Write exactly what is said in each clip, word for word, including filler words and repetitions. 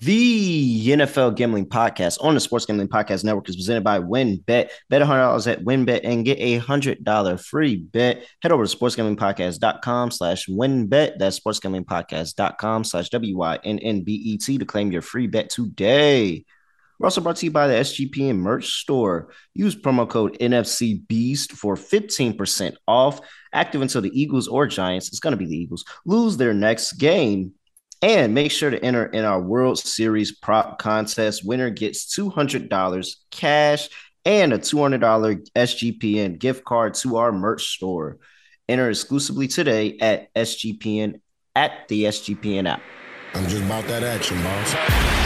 The N F L Gambling Podcast on the Sports Gambling Podcast Network is presented by WynnBET. Bet one hundred dollars at WynnBET and get a one hundred dollars free bet. Head over to sportsgamblingpodcast.com slash WynnBET. That's sportsgamblingpodcast.com slash W Y N N B E T to claim your free bet today. We're also brought to you by the S G P N merch store. Use promo code N F C Beast for fifteen percent off. Active until the Eagles or Giants, it's going to be the Eagles, lose their next game. And make sure to enter in our World Series prop contest. Winner gets two hundred dollars cash and a two hundred dollars S G P N gift card to our merch store. Enter exclusively today at S G P N, at the S G P N app. I'm just about that action, boss.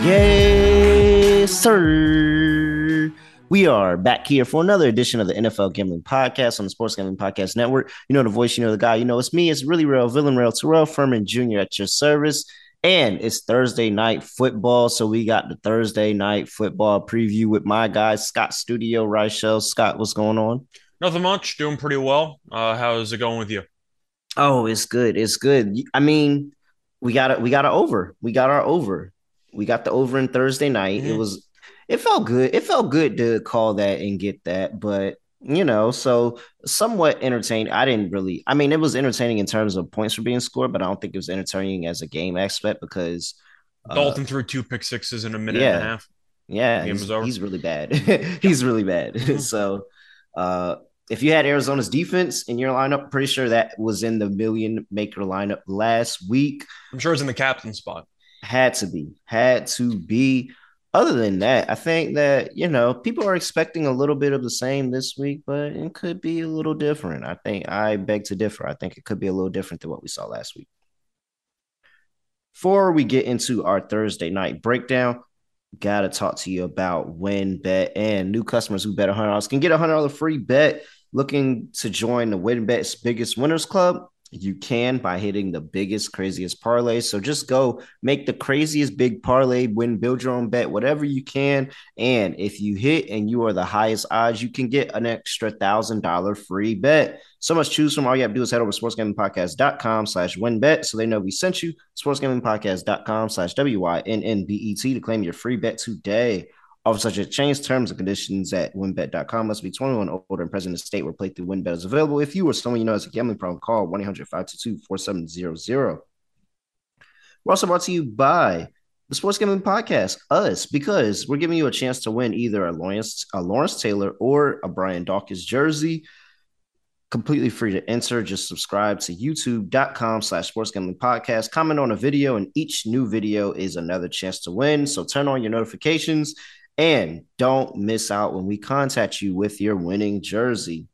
Yes, sir. We are back here for another edition of the N F L Gambling Podcast on the Sports Gambling Podcast Network. You know the voice, you know the guy, you know it's me. It's really real, Villain Real, Terrell Furman Junior at your service. And it's Thursday night football, so we got the Thursday night football preview with my guys, Scott Studio, Rachelle. Scott, what's going on? Nothing much. Doing pretty well. Uh, how's it going with you? Oh, it's good. It's good. I mean, we got it. We got it over. We got our over. We got the over in Thursday night. Mm-hmm. It was, it felt good. It felt good to call that and get that, but you know, so somewhat entertaining. I didn't really, I mean, it was entertaining in terms of points for being scored, but I don't think it was entertaining as a game aspect because Dalton uh, threw two pick sixes in a minute yeah, and a half. Yeah. Game he's, was over. He's really bad. he's really bad. so, uh, if you had Arizona's defense in your lineup, pretty sure that was in the million maker lineup last week. I'm sure it's in the captain spot. Had to be, had to be. Other than that, I think that, you know, people are expecting a little bit of the same this week, but it could be a little different. I think I beg to differ. I think it could be a little different than what we saw last week. Before we get into our Thursday night breakdown, got to talk to you about WynnBET, and new customers who bet one hundred dollars can get a one hundred dollars free bet. Looking to join the WynnBET's Biggest Winners Club? You can by hitting the biggest, craziest parlay. So just go make the craziest big parlay, win, build your own bet, whatever you can. And if you hit and you are the highest odds, you can get an extra one thousand dollars free bet. So much choose from. All you have to do is head over to sportsgamblingpodcast.com slash WynnBET so they know we sent you. sportsgamblingpodcast.com slash W Y N N B E T to claim your free bet today. Offers such as change terms and conditions at WynnBET dot com. Must be twenty-one or older and present in the state where playthrough WynnBET is available. If you or someone you know has a gambling problem, call one eight hundred five two two four seven zero zero. We're also brought to you by the Sports Gambling Podcast, us, because we're giving you a chance to win either a Lawrence, a Lawrence Taylor or a Brian Dawkins jersey. Completely free to enter. Just subscribe to youtube.com slash sports gambling podcast. Comment on a video, and each new video is another chance to win. So turn on your notifications. And don't miss out when we contact you with your winning jersey.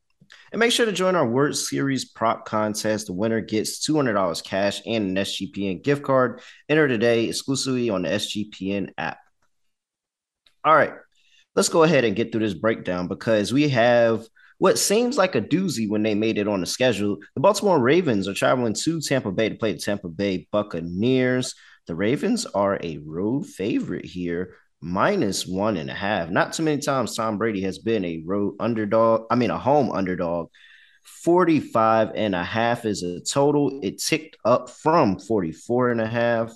And make sure to join our Word Series prop contest. The winner gets two hundred dollars cash and an S G P N gift card. Enter today exclusively on the S G P N app. All right, let's go ahead and get through this breakdown because we have what seems like a doozy when they made it on the schedule. The Baltimore Ravens are traveling to Tampa Bay to play the Tampa Bay Buccaneers. The Ravens are a road favorite here. Minus one and a half. Not too many times Tom Brady has been a road underdog. I mean, a home underdog. forty-five and a half is a total. It ticked up from forty-four and a half.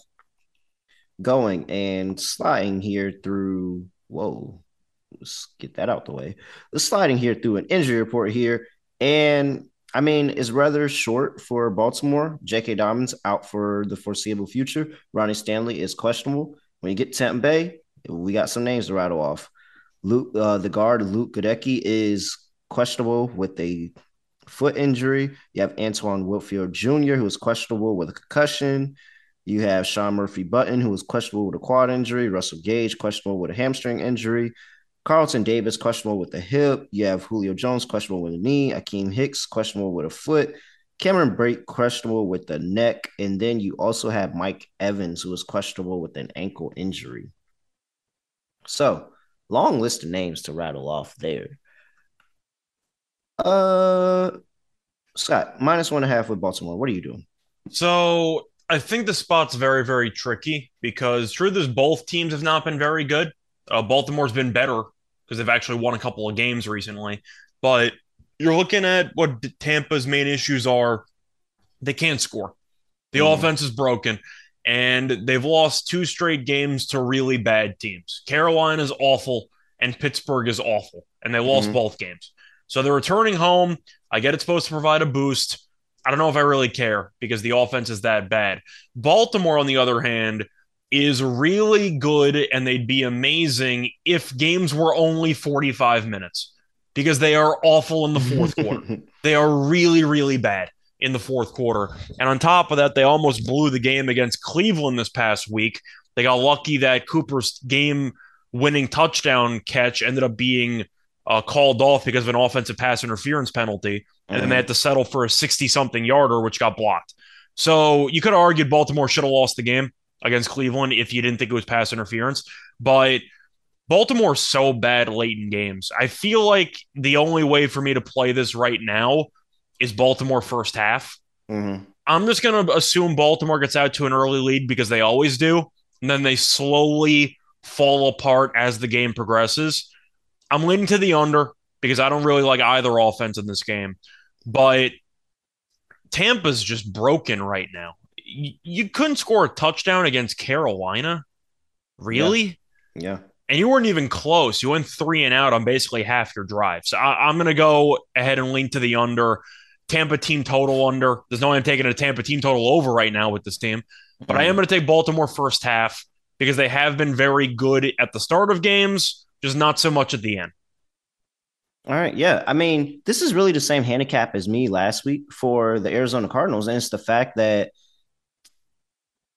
Going and sliding here through. Whoa. Let's get that out the way. Let's sliding here through an injury report here. And I mean, it's rather short for Baltimore. J K Dobbins out for the foreseeable future. Ronnie Stanley is questionable. When you get to Tampa Bay, we got some names to rattle off. Luke, uh, the guard, Luke Goedeke, is questionable with a foot injury. You have Antoine Winfield Junior, who is questionable with a concussion. You have Sean Murphy Button, who is questionable with a quad injury. Russell Gage, questionable with a hamstring injury. Carlton Davis, questionable with a hip. You have Julio Jones, questionable with a knee. Akeem Hicks, questionable with a foot. Cameron Brate, questionable with the neck. And then you also have Mike Evans, who is questionable with an ankle injury. So, long list of names to rattle off there. Uh, Scott, minus one and a half with Baltimore. What are you doing? So, I think the spot's very, very tricky because truth is both teams have not been very good. Uh, Baltimore's been better because they've actually won a couple of games recently. But you're looking at what Tampa's main issues are. They can't score. The mm. offense is broken, and they've lost two straight games to really bad teams. Carolina's awful, and Pittsburgh is awful, and they lost mm. both games. So they're returning home. I get it's supposed to provide a boost. I don't know if I really care because the offense is that bad. Baltimore, on the other hand, is really good, and they'd be amazing if games were only forty-five minutes because they are awful in the fourth quarter. They are really, really bad in the fourth quarter. And on top of that, they almost blew the game against Cleveland this past week. They got lucky that Cooper's game-winning touchdown catch ended up being uh, called off because of an offensive pass interference penalty, and mm-hmm. then they had to settle for a sixty-something yarder, which got blocked. So you could have argued Baltimore should have lost the game against Cleveland if you didn't think it was pass interference. But Baltimore's so bad late in games. I feel like the only way for me to play this right now is Baltimore first half. Mm-hmm. I'm just going to assume Baltimore gets out to an early lead because they always do, and then they slowly fall apart as the game progresses. I'm leaning to the under because I don't really like either offense in this game. But Tampa's just broken right now. You, you couldn't score a touchdown against Carolina? Really? Yeah. yeah. And you weren't even close. You went three and out on basically half your drive. So I, I'm going to go ahead and lean to the under. Tampa team total under. There's no way I'm taking a Tampa team total over right now with this team. But I am going to take Baltimore first half because they have been very good at the start of games, just not so much at the end. All right, yeah. I mean, this is really the same handicap as me last week for the Arizona Cardinals, and it's the fact that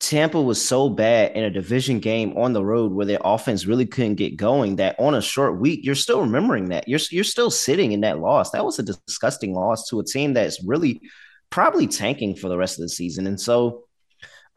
Tampa was so bad in a division game on the road where their offense really couldn't get going that on a short week, you're still remembering that. You're, you're still sitting in that loss. That was a disgusting loss to a team that's really probably tanking for the rest of the season. And so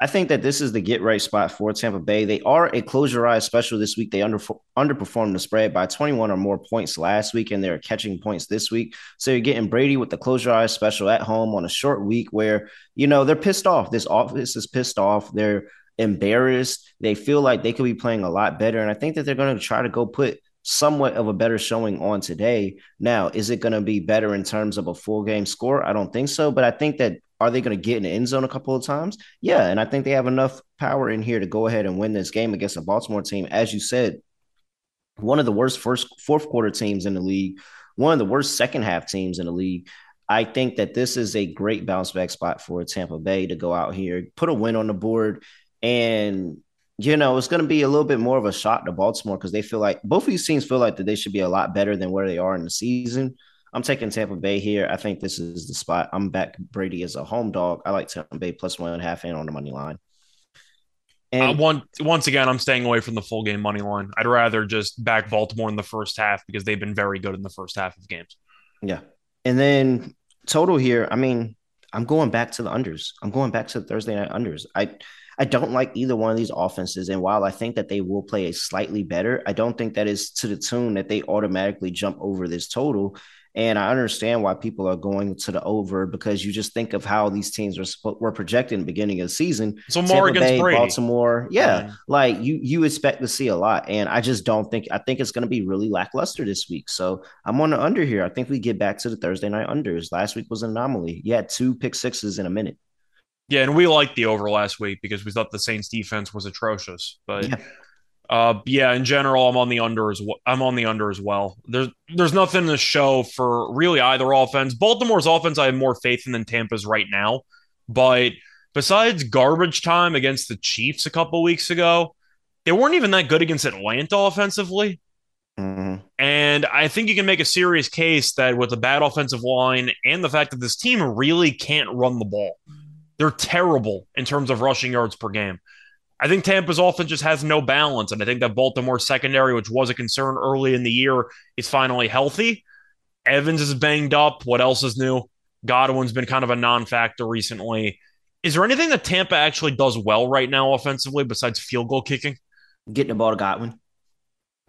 I think that this is the get-right spot for Tampa Bay. They are a close-your-eyes special this week. They under, underperformed the spread by twenty-one or more points last week, and they're catching points this week. So you're getting Brady with the close-your-eyes special at home on a short week where, you know, they're pissed off. This office is pissed off. They're embarrassed. They feel like they could be playing a lot better, and I think that they're going to try to go put somewhat of a better showing on today. Now, is it going to be better in terms of a full-game score? I don't think so, but I think that are they going to get in the end zone a couple of times? Yeah, and I think they have enough power in here to go ahead and win this game against a Baltimore team. As you said, one of the worst first fourth quarter teams in the league, one of the worst second half teams in the league. I think that this is a great bounce back spot for Tampa Bay to go out here, put a win on the board, and you know, it's going to be a little bit more of a shot to Baltimore because they feel like both of these teams feel like that they should be a lot better than where they are in the season. I'm taking Tampa Bay here. I think this is the spot. I'm back Brady as a home dog. I like Tampa Bay plus one and a half in on the money line. And uh, one, once again, I'm staying away from the full game money line. I'd rather just back Baltimore in the first half because they've been very good in the first half of games. Yeah. And then total here, I mean, I'm going back to the unders. I'm going back to the Thursday night unders. I I don't like either one of these offenses. And while I think that they will play a slightly better, I don't think that is to the tune that they automatically jump over this total. And I understand why people are going to the over because you just think of how these teams were, were projected in the beginning of the season. So more Tampa against Bay, Brady. Baltimore. Yeah, yeah. Like you, you expect to see a lot. And I just don't think, I think it's going to be really lackluster this week. So I'm on the under here. I think we get back to the Thursday night unders. Last week was an anomaly. You had two pick sixes in a minute. Yeah. And we liked the over last week because we thought the Saints defense was atrocious, but yeah. Uh, yeah, in general, I'm on the under as well. I'm on the under as well. There's there's nothing to show for really either offense. Baltimore's offense, I have more faith in than Tampa's right now. But besides garbage time against the Chiefs a couple weeks ago, they weren't even that good against Atlanta offensively. Mm-hmm. And I think you can make a serious case that with a bad offensive line and the fact that this team really can't run the ball, they're terrible in terms of rushing yards per game. I think Tampa's offense just has no balance, and I think that Baltimore's secondary, which was a concern early in the year, is finally healthy. Evans is banged up. What else is new? Godwin's been kind of a non-factor recently. Is there anything that Tampa actually does well right now offensively besides field goal kicking? Getting the ball to Godwin.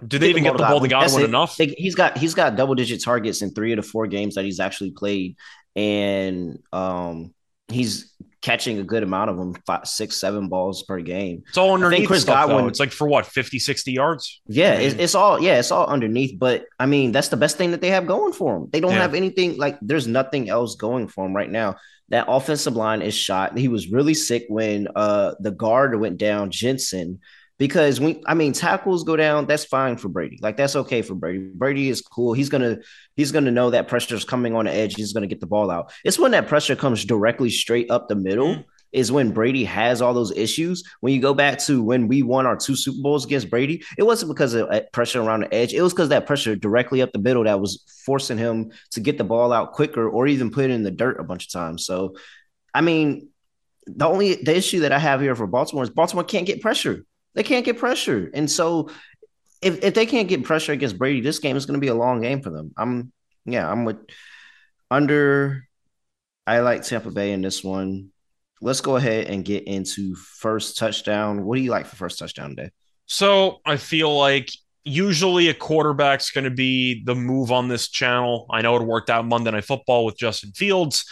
Do they even get the ball to Godwin enough? He's got he's got double digit targets in three of the four games that he's actually played, and um, he's catching a good amount of them, five, six, seven balls per game. It's all underneath. I think Chris stuff, Godwin, though. It's like for what, fifty, sixty yards? Yeah, I mean, it's, it's all yeah, it's all underneath. But I mean, that's the best thing that they have going for them. They don't yeah. have anything like. There's nothing else going for them right now. That offensive line is shot. He was really sick when uh, the guard went down, Jensen. Because we, I mean, tackles go down. That's fine for Brady. Like that's okay for Brady. Brady is cool. He's gonna, he's gonna know that pressure is coming on the edge. He's gonna get the ball out. It's when that pressure comes directly straight up the middle is when Brady has all those issues. When you go back to when we won our two Super Bowls against Brady, it wasn't because of pressure around the edge. It was because that pressure directly up the middle that was forcing him to get the ball out quicker or even put it in the dirt a bunch of times. So, I mean, the only the issue that I have here for Baltimore is Baltimore can't get pressure. They can't get pressure. And so if, if they can't get pressure against Brady, this game is going to be a long game for them. I'm, yeah, I'm with under. I like Tampa Bay in this one. Let's go ahead and get into first touchdown. What do you like for first touchdown today? So I feel like usually a quarterback's going to be the move on this channel. I know it worked out Monday Night Football with Justin Fields.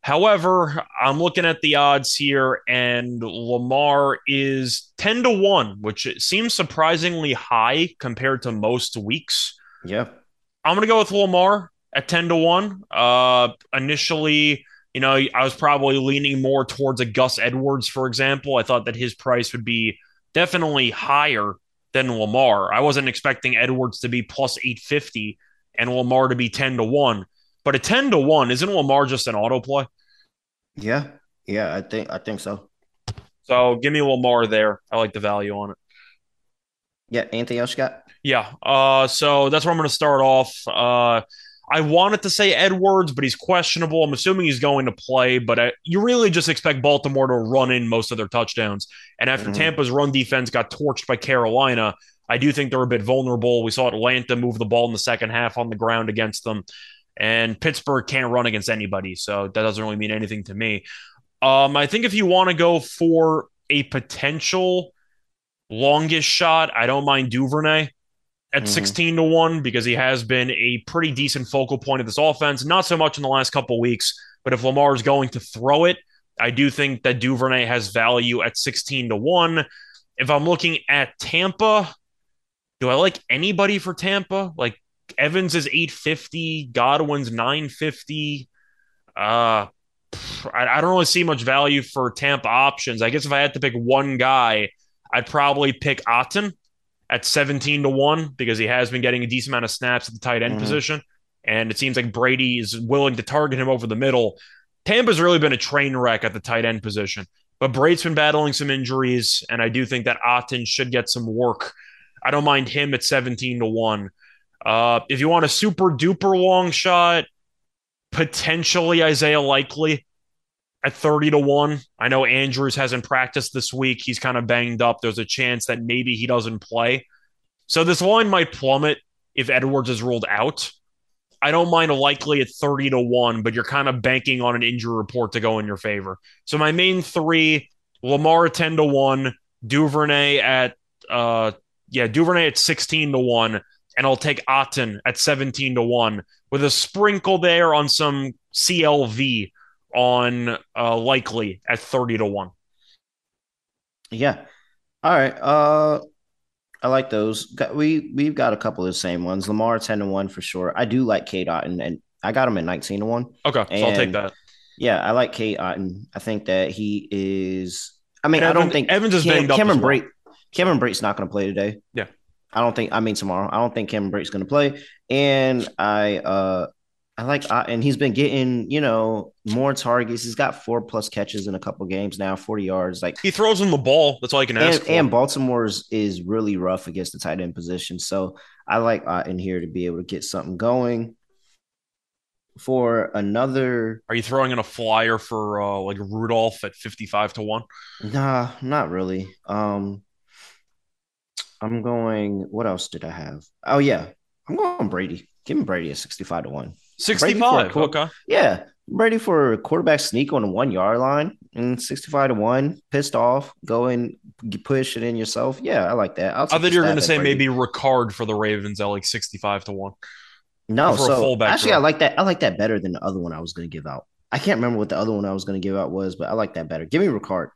However, I'm looking at the odds here, and Lamar is ten to one, which seems surprisingly high compared to most weeks. Yeah. I'm going to go with Lamar at ten to one. Uh, initially, you know, I was probably leaning more towards a Gus Edwards, for example. I thought that his price would be definitely higher than Lamar. I wasn't expecting Edwards to be plus eight fifty and Lamar to be ten to one. But a ten to one, isn't Lamar just an autoplay? Yeah. Yeah, I think I think so. So give me Lamar there. I like the value on it. Yeah. Anything else you got? Yeah. Uh, so that's where I'm going to start off. Uh, I wanted to say Edwards, but he's questionable. I'm assuming he's going to play, but I, you really just expect Baltimore to run in most of their touchdowns. And after mm-hmm. Tampa's run defense got torched by Carolina, I do think they're a bit vulnerable. We saw Atlanta move the ball in the second half on the ground against them. And Pittsburgh can't run against anybody, so that doesn't really mean anything to me. Um, I think if you want to go for a potential longest shot, I don't mind Duvernay at mm-hmm. sixteen to one because he has been a pretty decent focal point of this offense. Not so much in the last couple of weeks, but if Lamar is going to throw it, I do think that Duvernay has value at sixteen to one. If I'm looking at Tampa, do I like anybody for Tampa? Like, Evans is eight fifty, Godwin's nine fifty. Uh, I, I don't really see much value for Tampa options. I guess if I had to pick one guy, I'd probably pick Otton at seventeen to one because he has been getting a decent amount of snaps at the tight end mm-hmm. position. And it seems like Brady is willing to target him over the middle. Tampa's really been a train wreck at the tight end position, but Brate's been battling some injuries, and I do think that Otton should get some work. I don't mind him at seventeen to one. Uh, if you want a super duper long shot, potentially Isaiah Likely at thirty to one. I know Andrews hasn't practiced this week. He's kind of banged up. There's a chance that maybe he doesn't play. So this line might plummet if Edwards is ruled out. I don't mind a Likely at thirty to one, but you're kind of banking on an injury report to go in your favor. So my main three, Lamar at ten to one, Duvernay at, uh, yeah, Duvernay at sixteen to one. And I'll take Otton at seventeen to one with a sprinkle there on some C L V on uh, Likely at thirty to one. Yeah. All right. Uh, I like those. We, we've got a couple of the same ones. Lamar ten to one for sure. I do like Cade Otton, and I got him at nineteen to one. Okay. So and I'll take that. Yeah. I like Cade Otton. I think that he is. I mean, Evan, I don't think Evans is Cam, banged up. Cameron Brate. Cameron Brate's not going to play today. Yeah. I don't think I mean tomorrow. I don't think Cameron Brate's going to play, and I uh, I like uh, and he's been getting you know more targets. He's got four plus catches in a couple games now, forty yards. Like he throws him the ball. That's all you can ask. And, for. and Baltimore's is really rough against the tight end position, so I like uh, in here to be able to get something going for another. Are you throwing in a flyer for uh, like Rudolph at fifty-five to one? Nah, not really. Um. I'm going. What else did I have? Oh yeah, I'm going Brady. Give me Brady at sixty-five to one. sixty-five. Brady quarter, okay. Yeah, Brady for a quarterback sneak on the one yard line. and sixty-five to one, pissed off, go and push it in yourself. Yeah, I like that. I'll I think you're going to say maybe Ricard for the Ravens at like sixty-five to one. No, so actually, I like that. I like that better than the other one I was going to give out. I can't remember what the other one I was going to give out was, but I like that better. Give me Ricard.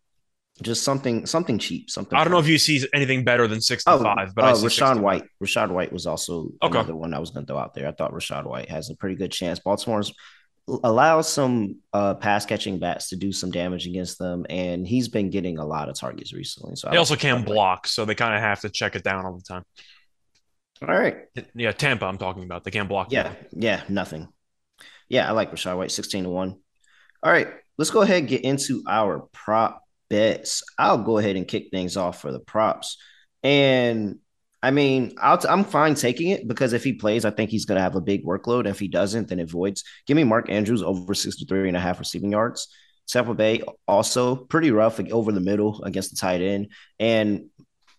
Just something, something cheap. Something. I don't know if you see anything better than sixty-five. Oh, but uh, I see Rashad White. Rashad White was also okay. Another one I was going to throw out there. I thought Rashad White has a pretty good chance. Baltimore's allows some uh, pass catching bats to do some damage against them, and he's been getting a lot of targets recently. So they I also like can't block, so they kind of have to check it down all the time. All right. Yeah, Tampa. I'm talking about. They can't block. Yeah. Them. Yeah. Nothing. Yeah, I like Rashad White, sixteen to one. All right, let's go ahead and get into our prop bets. I'll go ahead and kick things off for the props. And I mean, I'll t- I'm fine taking it because if he plays, I think he's going to have a big workload. If he doesn't, then it voids. Give me Mark Andrews over sixty-three and a half receiving yards. Tampa Bay also pretty rough over the middle against the tight end. And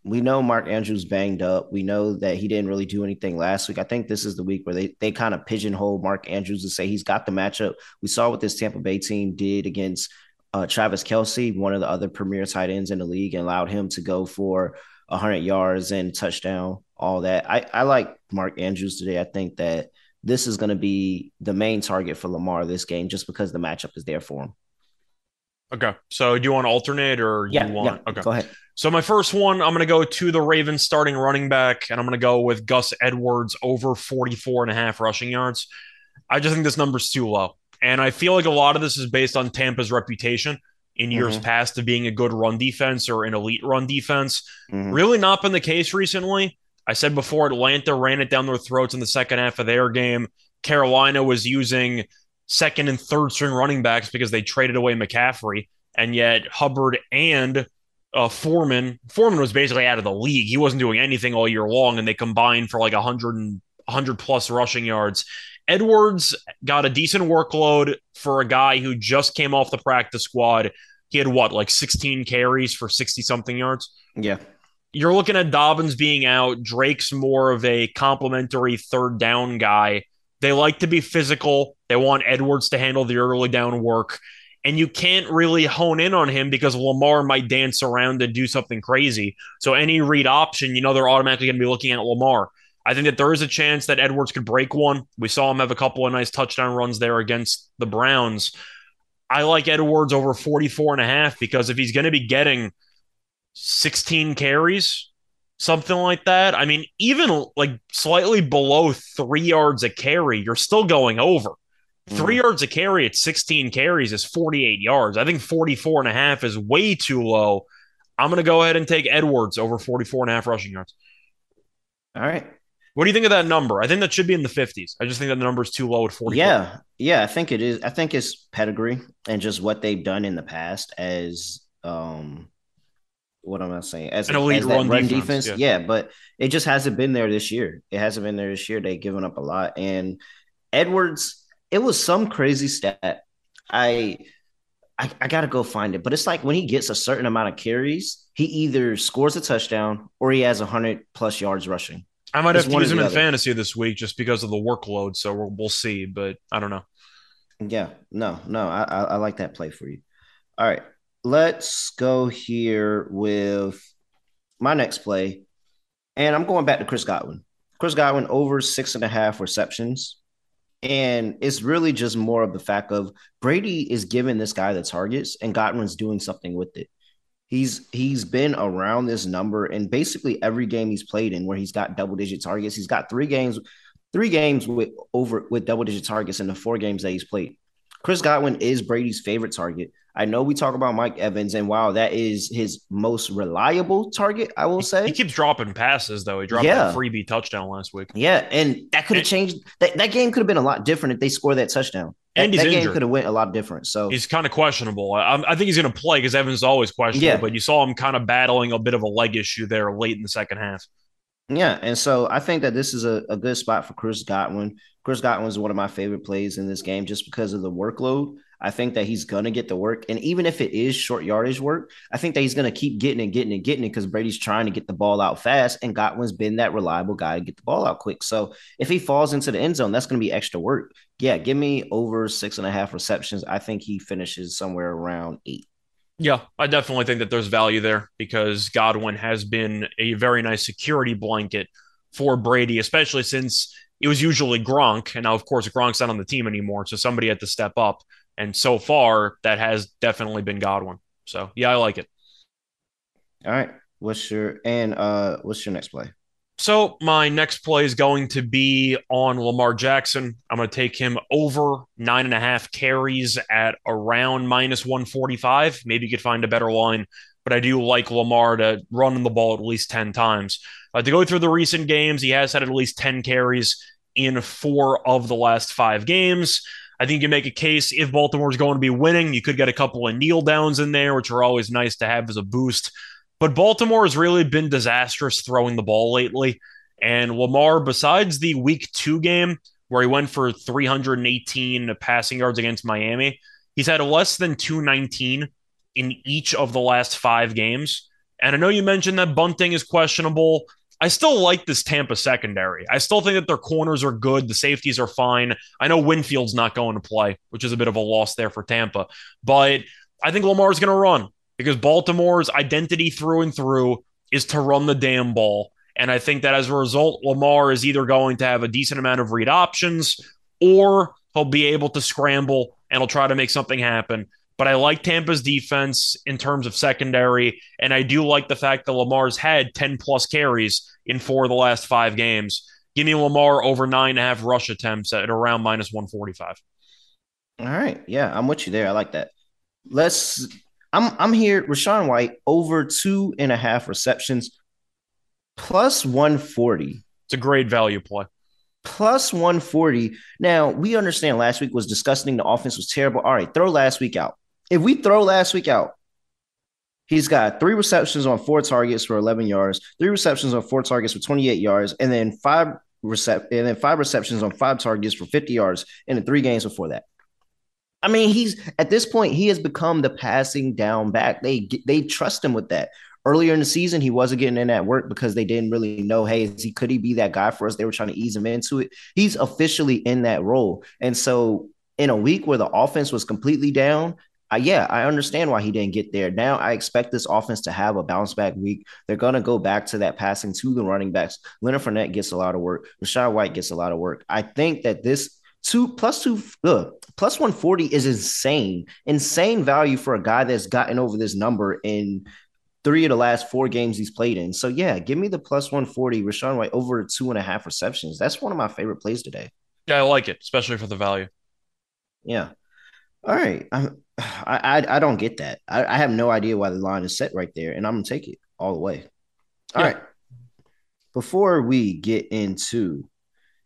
we know Mark Andrews banged up. We know that he didn't really do anything last week. I think this is the week where they, they kind of pigeonhole Mark Andrews to say he's got the matchup. We saw what this Tampa Bay team did against Uh, Travis Kelce, one of the other premier tight ends in the league, and allowed him to go for one hundred yards and touchdown, all that. I, I like Mark Andrews today. I think that this is going to be the main target for Lamar this game just because the matchup is there for him. Okay. So do you want to alternate or you yeah, want? Yeah. Okay. Go ahead. So my first one, I'm going to go to the Ravens starting running back, and I'm going to go with Gus Edwards over forty-four and a half rushing yards. I just think this number's too low. And I feel like a lot of this is based on Tampa's reputation in years mm-hmm. past of being a good run defense or an elite run defense. Mm-hmm. Really not been the case recently. I said before, Atlanta ran it down their throats in the second half of their game. Carolina was using second and third string running backs because they traded away McCaffrey. And yet Hubbard and uh, Foreman, Foreman was basically out of the league. He wasn't doing anything all year long, and they combined for like one hundred plus rushing yards. Edwards got a decent workload for a guy who just came off the practice squad. He had what, like sixteen carries for sixty something yards? Yeah. You're looking at Dobbins being out. Drake's more of a complimentary third down guy. They like to be physical. They want Edwards to handle the early down work. And you can't really hone in on him because Lamar might dance around and do something crazy. So any read option, you know, they're automatically going to be looking at Lamar. I think that there is a chance that Edwards could break one. We saw him have a couple of nice touchdown runs there against the Browns. I like Edwards over forty-four and a half because if he's going to be getting sixteen carries, something like that, I mean, even like slightly below three yards a carry, you're still going over. Mm. Three yards a carry at sixteen carries is forty-eight yards. I think forty-four and a half is way too low. I'm going to go ahead and take Edwards over forty-four and a half rushing yards. All right. What do you think of that number? I think that should be in the fifties. I just think that the number is too low at forty. Yeah, yeah, I think it is. I think it's pedigree and just what they've done in the past as um, what am I saying? As an elite as run, run defense. defense. Yeah. yeah, but it just hasn't been there this year. It hasn't been there this year. They've given up a lot. And Edwards, it was some crazy stat. I I, I got to go find it. But it's like when he gets a certain amount of carries, he either scores a touchdown or he has one hundred plus yards rushing. I might have to use him in fantasy this week just because of the workload, so we'll, we'll see, but I don't know. Yeah, no, no, I, I, I like that play for you. All right, let's go here with my next play, and I'm going back to Chris Godwin. Chris Godwin over six and a half receptions, and it's really just more of the fact of Brady is giving this guy the targets, and Godwin's doing something with it. He's he's been around this number in basically every game he's played in where he's got double digit targets. He's got three games, three games with over with double digit targets in the four games that he's played. Chris Godwin is Brady's favorite target. I know we talk about Mike Evans, and wow, that is his most reliable target, I will say. He keeps dropping passes, though. He dropped yeah. that freebie touchdown last week. Yeah, and that could have changed. That, that game could have been a lot different if they scored that touchdown. That, and he's that injured. Game could have went a lot different. So he's kind of questionable. I, I think he's going to play because Evans is always questionable. Yeah. But you saw him kind of battling a bit of a leg issue there late in the second half. Yeah, and so I think that this is a, a good spot for Chris Godwin. Chris Godwin is one of my favorite plays in this game just because of the workload. I think that he's going to get the work. And even if it is short yardage work, I think that he's going to keep getting it, getting it, getting it because Brady's trying to get the ball out fast, and Godwin's been that reliable guy to get the ball out quick. So if he falls into the end zone, that's going to be extra work. Yeah, give me over six and a half receptions. I think he finishes somewhere around eight. Yeah, I definitely think that there's value there because Godwin has been a very nice security blanket for Brady, especially since it was usually Gronk. And now, of course, Gronk's not on the team anymore, so somebody had to step up. And so far, that has definitely been Godwin. So, yeah, I like it. All right. What's your and uh, what's your next play? So my next play is going to be on Lamar Jackson. I'm going to take him over nine and a half carries at around minus one forty-five. Maybe you could find a better line, but I do like Lamar to run the ball at least ten times. Uh, to go through the recent games, he has had at least ten carries in four of the last five games. I think you make a case if Baltimore's going to be winning, you could get a couple of kneel downs in there, which are always nice to have as a boost. But Baltimore has really been disastrous throwing the ball lately. And Lamar, besides the week two game where he went for three hundred eighteen passing yards against Miami, he's had less than two nineteen in each of the last five games. And I know you mentioned that bunting is questionable. I still like this Tampa secondary. I still think that their corners are good. The safeties are fine. I know Winfield's not going to play, which is a bit of a loss there for Tampa. But I think Lamar's going to run. Because Baltimore's identity through and through is to run the damn ball. And I think that as a result, Lamar is either going to have a decent amount of read options or he'll be able to scramble and he'll try to make something happen. But I like Tampa's defense in terms of secondary. And I do like the fact that Lamar's had ten plus carries in four of the last five games. Give me Lamar over nine and a half rush attempts at around minus one forty-five. All right. Yeah, I'm with you there. I like that. Let's... I'm I'm here, Rashad White, over two and a half receptions, plus one forty. It's a great value play. plus one forty. Now, we understand last week was disgusting. The offense was terrible. All right, throw last week out. If we throw last week out, he's got three receptions on four targets for eleven yards, three receptions on four targets for twenty-eight yards, and then five recep- and then five receptions on five targets for fifty yards in the three games before that. I mean, he's at this point, he has become the passing down back. They they trust him with that. Earlier in the season, he wasn't getting in that work because they didn't really know, hey, is he, could he be that guy for us? They were trying to ease him into it. He's officially in that role. And so in a week where the offense was completely down, I, yeah, I understand why he didn't get there. Now I expect this offense to have a bounce back week. They're going to go back to that passing to the running backs. Leonard Fournette gets a lot of work. Rashad White gets a lot of work. I think that this two plus two ugh, plus one forty is insane, insane value for a guy that's gotten over this number in three of the last four games he's played in. So yeah, give me the plus one forty Rashawn White over two and a half receptions. That's one of my favorite plays today. Yeah, I like it, especially for the value. Yeah. All right. I'm, I I I don't get that. I, I have no idea why the line is set right there, and I'm gonna take it all the way. All yeah. right. Before we get into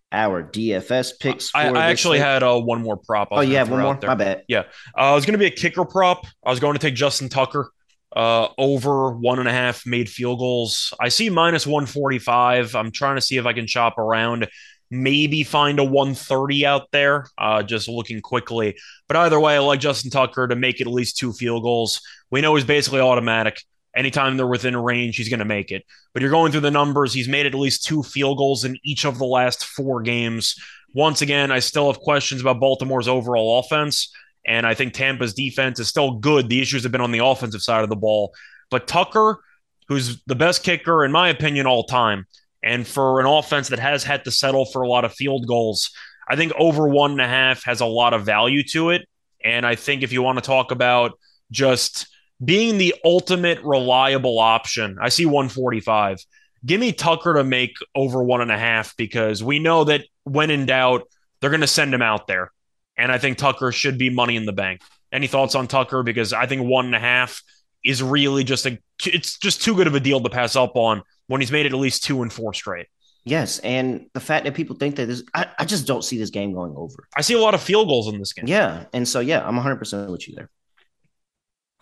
our D F S picks. For I, I actually week. had uh, one more prop. Oh, yeah, one more? There. My bad. Yeah. Uh, it was going to be a kicker prop. I was going to take Justin Tucker uh, over one and a half made field goals. I see minus one forty-five. I'm trying to see if I can shop around, maybe find a one thirty out there, uh, just looking quickly. But either way, I like Justin Tucker to make at least two field goals. We know he's basically automatic. Anytime they're within range, he's going to make it. But you're going through the numbers. He's made at least two field goals in each of the last four games. Once again, I still have questions about Baltimore's overall offense, and I think Tampa's defense is still good. The issues have been on the offensive side of the ball. But Tucker, who's the best kicker, in my opinion, all time, and for an offense that has had to settle for a lot of field goals, I think over one and a half has a lot of value to it. And I think if you want to talk about just being the ultimate reliable option, I see one forty-five. Give me Tucker to make over one and a half because we know that when in doubt, they're going to send him out there. And I think Tucker should be money in the bank. Any thoughts on Tucker? Because I think one and a half is really just a, it's just too good of a deal to pass up on when he's made it at least two and four straight. Yes, and the fact that people think that this, I, I just don't see this game going over. I see a lot of field goals in this game. Yeah, and so, yeah, I'm one hundred percent with you there.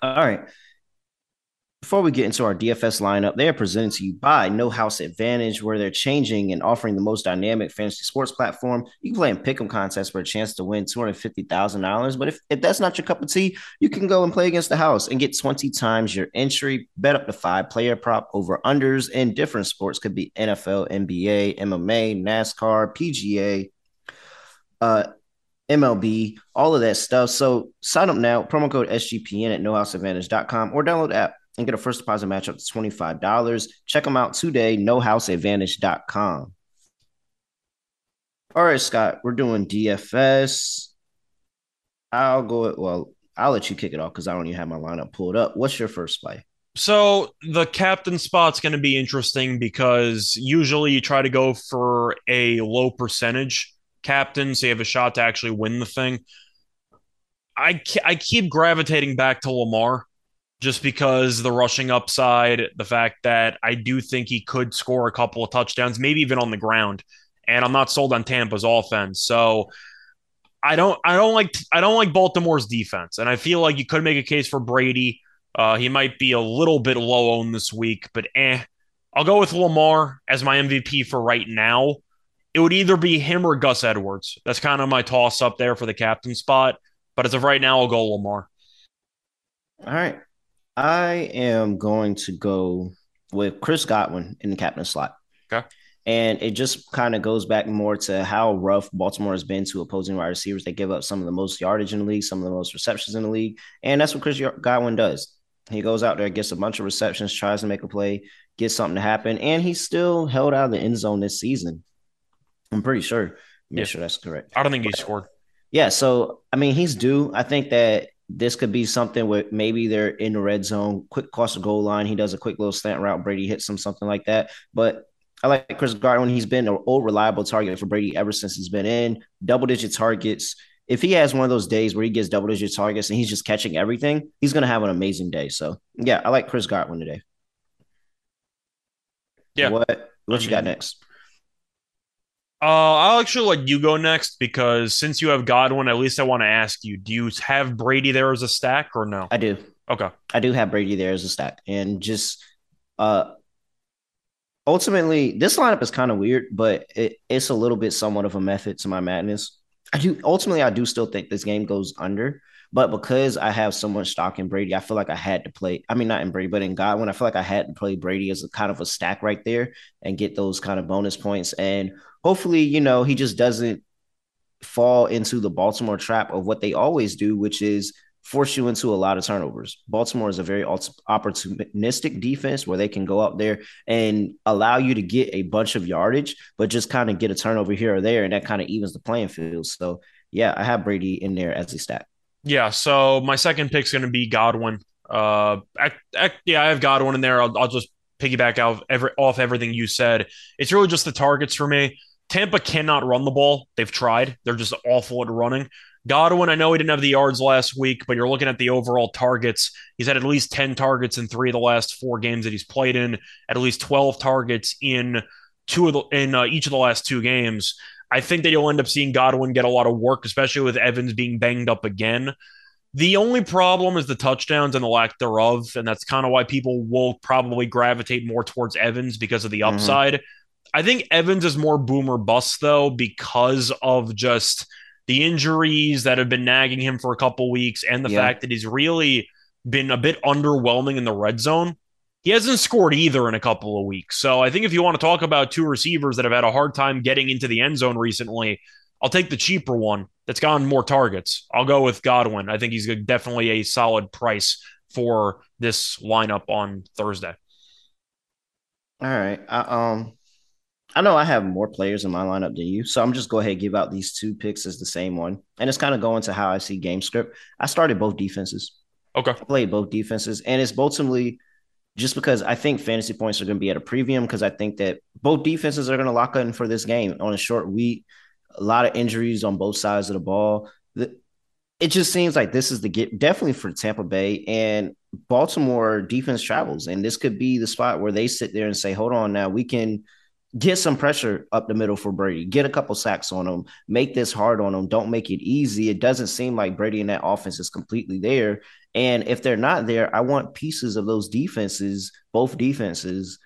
All right. Before we get into our D F S lineup, they are presented to you by No House Advantage, where they're changing and offering the most dynamic fantasy sports platform. You can play in pick'em contests for a chance to win two hundred fifty thousand dollars. But if, if that's not your cup of tea, you can go and play against the house and get twenty times your entry. Bet up to five player prop over unders in different sports. Could be N F L, N B A, M M A, NASCAR, P G A, uh, M L B, all of that stuff. So sign up now, promo code S G P N at no house advantage dot com or download the app and get a first deposit match up to twenty-five dollars. Check them out today, no house advantage dot com. All right, Scott, we're doing D F S. I'll go – well, I'll let you kick it off because I don't even have my lineup pulled up. What's your first play? So the captain spot's going to be interesting because usually you try to go for a low percentage captain so you have a shot to actually win the thing. I, I keep gravitating back to Lamar just because the rushing upside, the fact that I do think he could score a couple of touchdowns, maybe even on the ground. And I'm not sold on Tampa's offense. So I don't I don't like I don't like Baltimore's defense. And I feel like you could make a case for Brady. Uh, he might be a little bit low-owned this week, but eh. I'll go with Lamar as my M V P for right now. It would either be him or Gus Edwards. That's kind of my toss-up there for the captain spot. But as of right now, I'll go Lamar. All right. I am going to go with Chris Godwin in the captain slot. Okay. And it just kind of goes back more to how rough Baltimore has been to opposing wide receivers. They give up some of the most yardage in the league, some of the most receptions in the league. And that's what Chris Godwin does. He goes out there, gets a bunch of receptions, tries to make a play, gets something to happen, and he's still held out of the end zone this season. I'm pretty sure. Make yeah. sure that's correct. I don't think he scored. Yeah, so, I mean, he's due. I think that this could be something where maybe they're in the red zone, quick cross the goal line. He does a quick little slant route. Brady hits him, something like that. But I like Chris Godwin. He's been an old reliable target for Brady ever since he's been in. Double-digit targets. If he has one of those days where he gets double-digit targets and he's just catching everything, he's going to have an amazing day. So, yeah, I like Chris Godwin today. Yeah. What What I you mean, got next? Uh, I'll actually let you go next because since you have Godwin, at least I want to ask you, do you have Brady there as a stack or no? I do. Okay. I do have Brady there as a stack. And just – uh. Ultimately, this lineup is kind of weird, but it, it's a little bit somewhat of a method to my madness. I do ultimately, I do still think this game goes under, but because I have so much stock in Brady, I feel like I had to play. I mean, not in Brady, but in Godwin, I feel like I had to play Brady as a kind of a stack right there and get those kind of bonus points. And hopefully, you know, he just doesn't fall into the Baltimore trap of what they always do, which is force you into a lot of turnovers. Baltimore is a very opportunistic defense where they can go out there and allow you to get a bunch of yardage, but just kind of get a turnover here or there, and that kind of evens the playing field. So, yeah, I have Brady in there as a stack. Yeah, so my second pick is going to be Godwin. Uh, I, I, yeah, I have Godwin in there. I'll, I'll just piggyback off, every, off everything you said. It's really just the targets for me. Tampa cannot run the ball. They've tried. They're just awful at running. Godwin, I know he didn't have the yards last week, but you're looking at the overall targets. He's had at least ten targets in three of the last four games that he's played in, at least twelve targets in two of the, in uh, each of the last two games. I think that you'll end up seeing Godwin get a lot of work, especially with Evans being banged up again. The only problem is the touchdowns and the lack thereof, and that's kind of why people will probably gravitate more towards Evans because of the upside. Mm-hmm. I think Evans is more boom or bust, though, because of just – the injuries that have been nagging him for a couple weeks and the yeah. fact that he's really been a bit underwhelming in the red zone. He hasn't scored either in a couple of weeks. So I think if you want to talk about two receivers that have had a hard time getting into the end zone recently, I'll take the cheaper one that's gotten more targets. I'll go with Godwin. I think he's definitely a solid price for this lineup on Thursday. All right. I, um, I know I have more players in my lineup than you, so I'm just go ahead and give out these two picks as the same one. And it's kind of going to how I see game script. I started both defenses. Okay. I played both defenses. And it's ultimately just because I think fantasy points are going to be at a premium because I think that both defenses are going to lock in for this game on a short week. A lot of injuries on both sides of the ball. It just seems like this is the get definitely for Tampa Bay. And Baltimore defense travels. And this could be the spot where they sit there and say, hold on now, we can – get some pressure up the middle for Brady. Get a couple sacks on him. Make this hard on him. Don't make it easy. It doesn't seem like Brady and that offense is completely there. And if they're not there, I want pieces of those defenses, both defenses,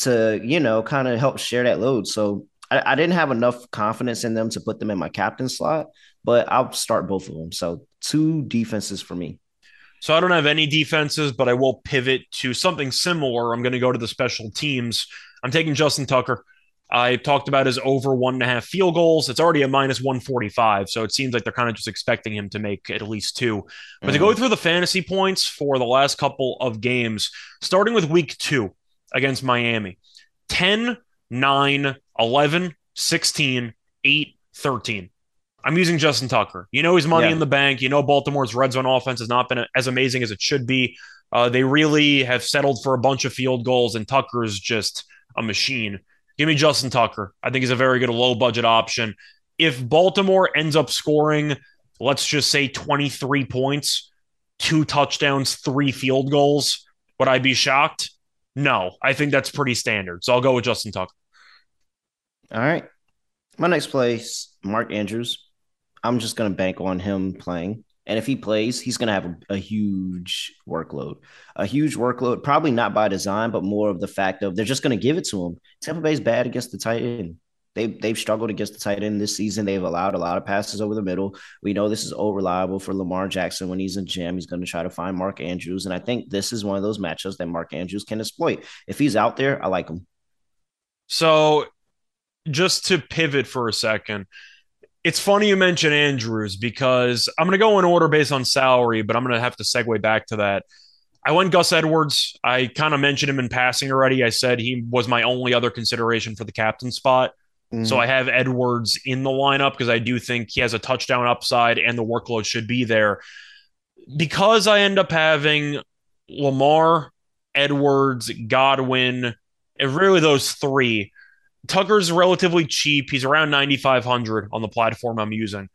to, you know, kind of help share that load. So I, I didn't have enough confidence in them to put them in my captain slot, but I'll start both of them. So two defenses for me. So I don't have any defenses, but I will pivot to something similar. I'm going to go to the special teams. I'm taking Justin Tucker. I've talked about his over one and a half field goals. It's already a minus one forty-five. So it seems like they're kind of just expecting him to make at least two. But mm-hmm. to go through the fantasy points for the last couple of games, starting with week two against Miami, ten, nine, eleven, sixteen, eight, thirteen. I'm using Justin Tucker. You know, he's money yeah. in the bank. You know, Baltimore's red zone offense has not been as amazing as it should be. Uh, they really have settled for a bunch of field goals, and Tucker is just a machine. Give me Justin Tucker. I think he's a very good low-budget option. If Baltimore ends up scoring, let's just say twenty-three points, two touchdowns, three field goals, would I be shocked? No, I think that's pretty standard. So I'll go with Justin Tucker. All right. My next place, Mark Andrews. I'm just going to bank on him playing. And if he plays, he's going to have a, a huge workload, a huge workload, probably not by design, but more of the fact of they're just going to give it to him. Tampa Bay's bad against the tight end. They, they've struggled against the tight end this season. They've allowed a lot of passes over the middle. We know this is all reliable for Lamar Jackson. When he's in jam, he's going to try to find Mark Andrews. And I think this is one of those matchups that Mark Andrews can exploit. If he's out there, I like him. So just to pivot for a second, it's funny you mention Andrews because I'm going to go in order based on salary, but I'm going to have to segue back to that. I went Gus Edwards. I kind of mentioned him in passing already. I said he was my only other consideration for the captain spot. Mm-hmm. So I have Edwards in the lineup because I do think he has a touchdown upside and the workload should be there. Because I end up having Lamar, Edwards, Godwin, and really those three, Tucker's relatively cheap. He's around ninety-five hundred on the platform I'm using.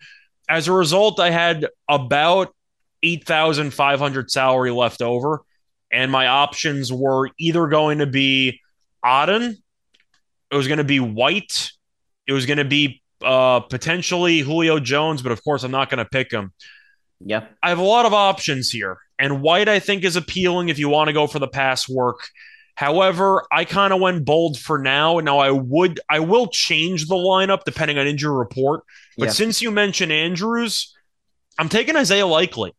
As a result, I had about eight thousand five hundred salary left over, and my options were either going to be Otton, it was going to be White, it was going to be uh, potentially Julio Jones, but of course I'm not going to pick him. Yeah, I have a lot of options here, and White I think is appealing if you want to go for the pass work. However, I kind of went bold for now. Now, I would, I will change the lineup depending on injury report. But yeah. since you mentioned Andrews, I'm taking Isaiah Likely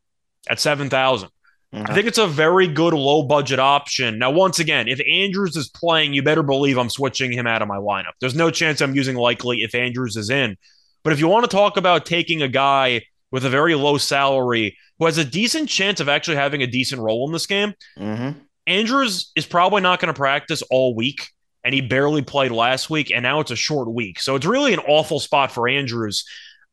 at seven thousand. Mm-hmm. I think it's a very good low-budget option. Now, once again, if Andrews is playing, you better believe I'm switching him out of my lineup. There's no chance I'm using Likely if Andrews is in. But if you want to talk about taking a guy with a very low salary who has a decent chance of actually having a decent role in this game, mm-hmm. Andrews is probably not going to practice all week, and he barely played last week, and now it's a short week. So it's really an awful spot for Andrews.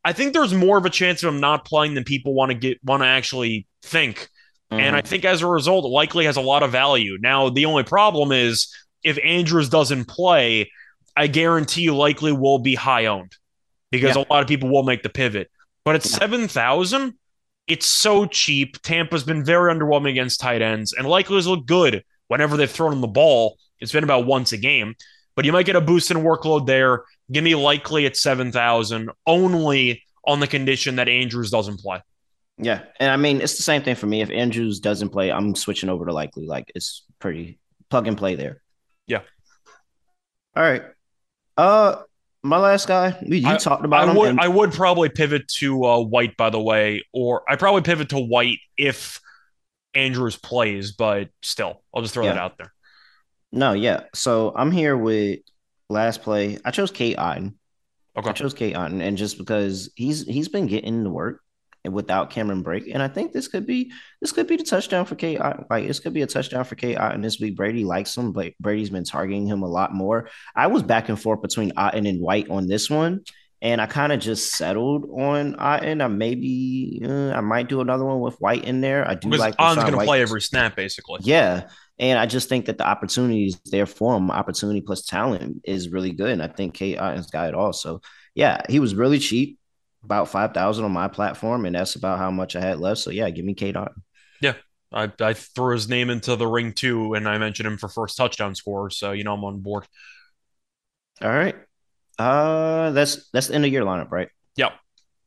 I think there's more of a chance of him not playing than people want to get want to actually think. Mm. And I think as a result, Likely has a lot of value. Now, the only problem is if Andrews doesn't play, I guarantee you Likely will be high owned because yeah. a lot of people will make the pivot. But at yeah. seven thousand, it's so cheap. Tampa's been very underwhelming against tight ends, and Likely has looked good whenever they've thrown him the ball. It's been about once a game, but you might get a boost in workload there. Give me Likely at seven thousand, only on the condition that Andrews doesn't play. Yeah, and I mean, it's the same thing for me. If Andrews doesn't play, I'm switching over to Likely. Like, it's pretty plug and play there. Yeah. All right. Uh. My last guy, you I, talked about I him. Would, and- I would probably pivot to uh, White, by the way, or I probably pivot to White if Andrews plays, but still, I'll just throw yeah. that out there. No, yeah. So I'm here with last play. I chose Cade Otton. Okay. I chose Cade Otton, and just because he's he's been getting the work without Cameron Brate, and I think this could be this could be the touchdown for Cade Otton. Like, this could be a touchdown for Cade Otton this week. Brady likes him, but Brady's been targeting him a lot more. I was back and forth between Otton and White on this one, and I kind of just settled on Otton. I maybe uh, I might do another one with White in there. I do like Otton's going to play every snap, basically. Yeah. And I just think that the opportunity is there for him. Opportunity plus talent is really good, and I think Cade Otton's got it all. So, yeah, he was really cheap, about five thousand on my platform, and that's about how much I had left. So, yeah, give me Cade Otton. Yeah, I, I threw his name into the ring, too, and I mentioned him for first touchdown scorer. So, you know, I'm on board. All right. Uh, that's, that's the end of your lineup, right? Yep.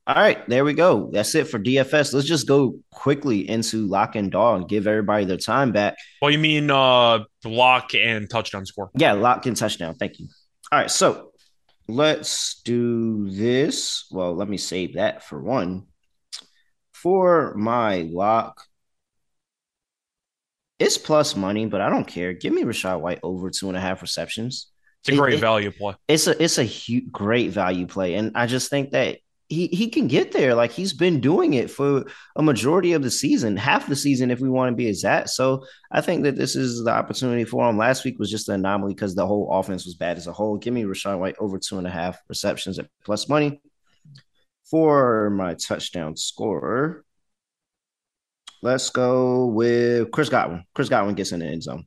All right, there we go. That's it for D F S. Let's just go quickly into lock and Daw and give everybody their time back. Well, you mean uh, lock and touchdown score. Yeah, lock and touchdown. Thank you. All right, so let's do this. Well, let me save that for one. For my lock, it's plus money, but I don't care. Give me Rashad White over two and a half receptions. It's a great it, value play. It's a it's a huge, great value play, and I just think that he he can get there. Like, he's been doing it for a majority of the season, half the season if we want to be exact. So I think that this is the opportunity for him. Last week was just an anomaly because the whole offense was bad as a whole. Give me Rashad White over two and a half receptions at plus money. For my touchdown scorer, let's go with Chris Godwin. Chris Godwin gets in the end zone.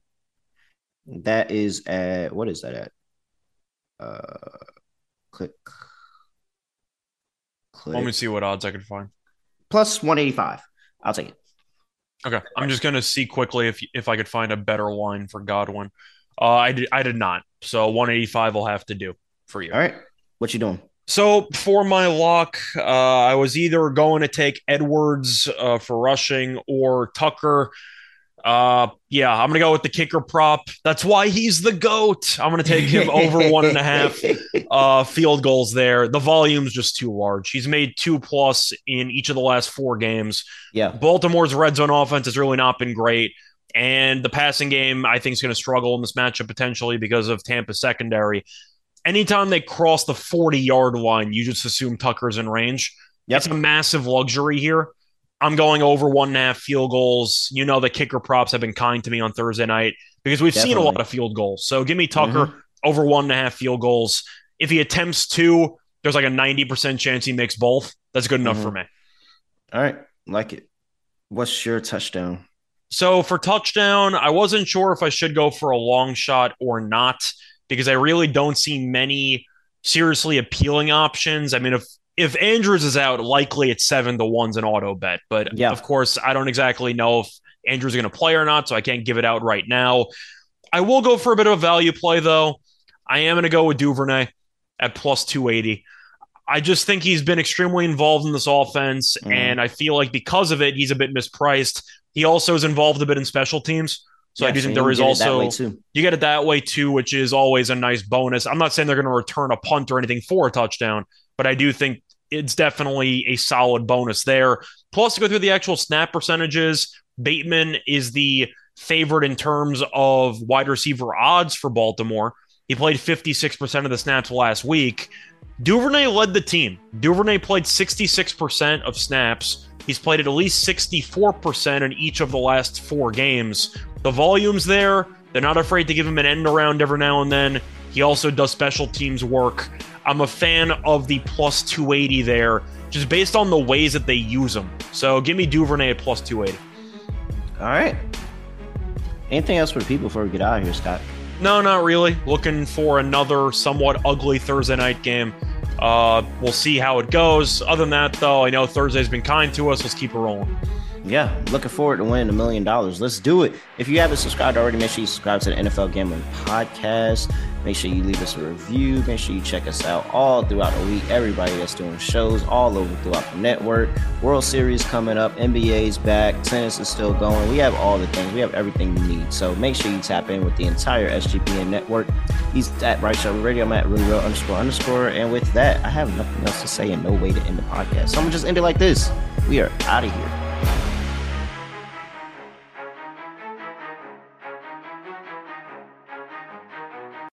That is at, what is that at? Uh, click. Click. Let me see what odds I can find. Plus one eighty-five. I'll take it. Okay. I'm just going to see quickly if if I could find a better line for Godwin. Uh, I, did, I did not. So one eighty-five will have to do for you. All right. What you doing? So for my lock, uh, I was either going to take Edwards uh, for rushing or Tucker. Uh, yeah, I'm going to go with the kicker prop. That's why he's the GOAT. I'm going to take him over one and a half uh, field goals there. The volume's just too large. He's made two plus in each of the last four games. Yeah, Baltimore's red zone offense has really not been great. And the passing game, I think, is going to struggle in this matchup potentially because of Tampa's secondary. Anytime they cross the forty-yard line, you just assume Tucker's in range. Yep. That's a massive luxury here. I'm going over one and a half field goals. You know the kicker props have been kind to me on Thursday night because we've Definitely. seen a lot of field goals. So give me Tucker mm-hmm. over one and a half field goals. If he attempts two, there's like a ninety percent chance he makes both. That's good enough mm-hmm. for me. All right. Like it. What's your touchdown? So for touchdown, I wasn't sure if I should go for a long shot or not, because I really don't see many seriously appealing options. I mean, if if Andrews is out, likely it's seven to one's an auto bet. But yeah. of course, I don't exactly know if Andrews is going to play or not, so I can't give it out right now. I will go for a bit of a value play, though. I am going to go with Duvernay at plus two eighty. I just think he's been extremely involved in this offense, mm. and I feel like because of it, he's a bit mispriced. He also is involved a bit in special teams. So yeah, I do think there is also, you get it that way too, which is always a nice bonus. I'm not saying they're going to return a punt or anything for a touchdown, but I do think it's definitely a solid bonus there. Plus, to go through the actual snap percentages, Bateman is the favorite in terms of wide receiver odds for Baltimore. He played fifty-six percent of the snaps last week. Duvernay led the team. Duvernay played sixty-six percent of snaps. He's played at least sixty-four percent in each of the last four games. The volume's there. They're not afraid to give him an end around every now and then. He also does special teams work. I'm a fan of the plus two eighty there, just based on the ways that they use him. So give me Duvernay at plus two eighty. All right. Anything else for people before we get out of here, Scott? No, not really. Looking for another somewhat ugly Thursday night game. Uh, we'll see how it goes. Other than that, though, I know Thursday's been kind to us. Let's keep it rolling. Yeah, looking forward to winning a million dollars. Let's do it. If you haven't subscribed already, make sure you subscribe to the N F L Gambling Podcast. Make sure you leave us a review. Make sure you check us out all throughout the week. Everybody that's doing shows all over throughout the network. World Series coming up. N B A's back. Tennis is still going. We have all the things. We have everything you need. So make sure you tap in with the entire S G P N network. He's at Rachelle Radio. I'm at reallyreal underscore underscore. And with that, I have nothing else to say and no way to end the podcast. So I'm going to just end it like this. We are out of here.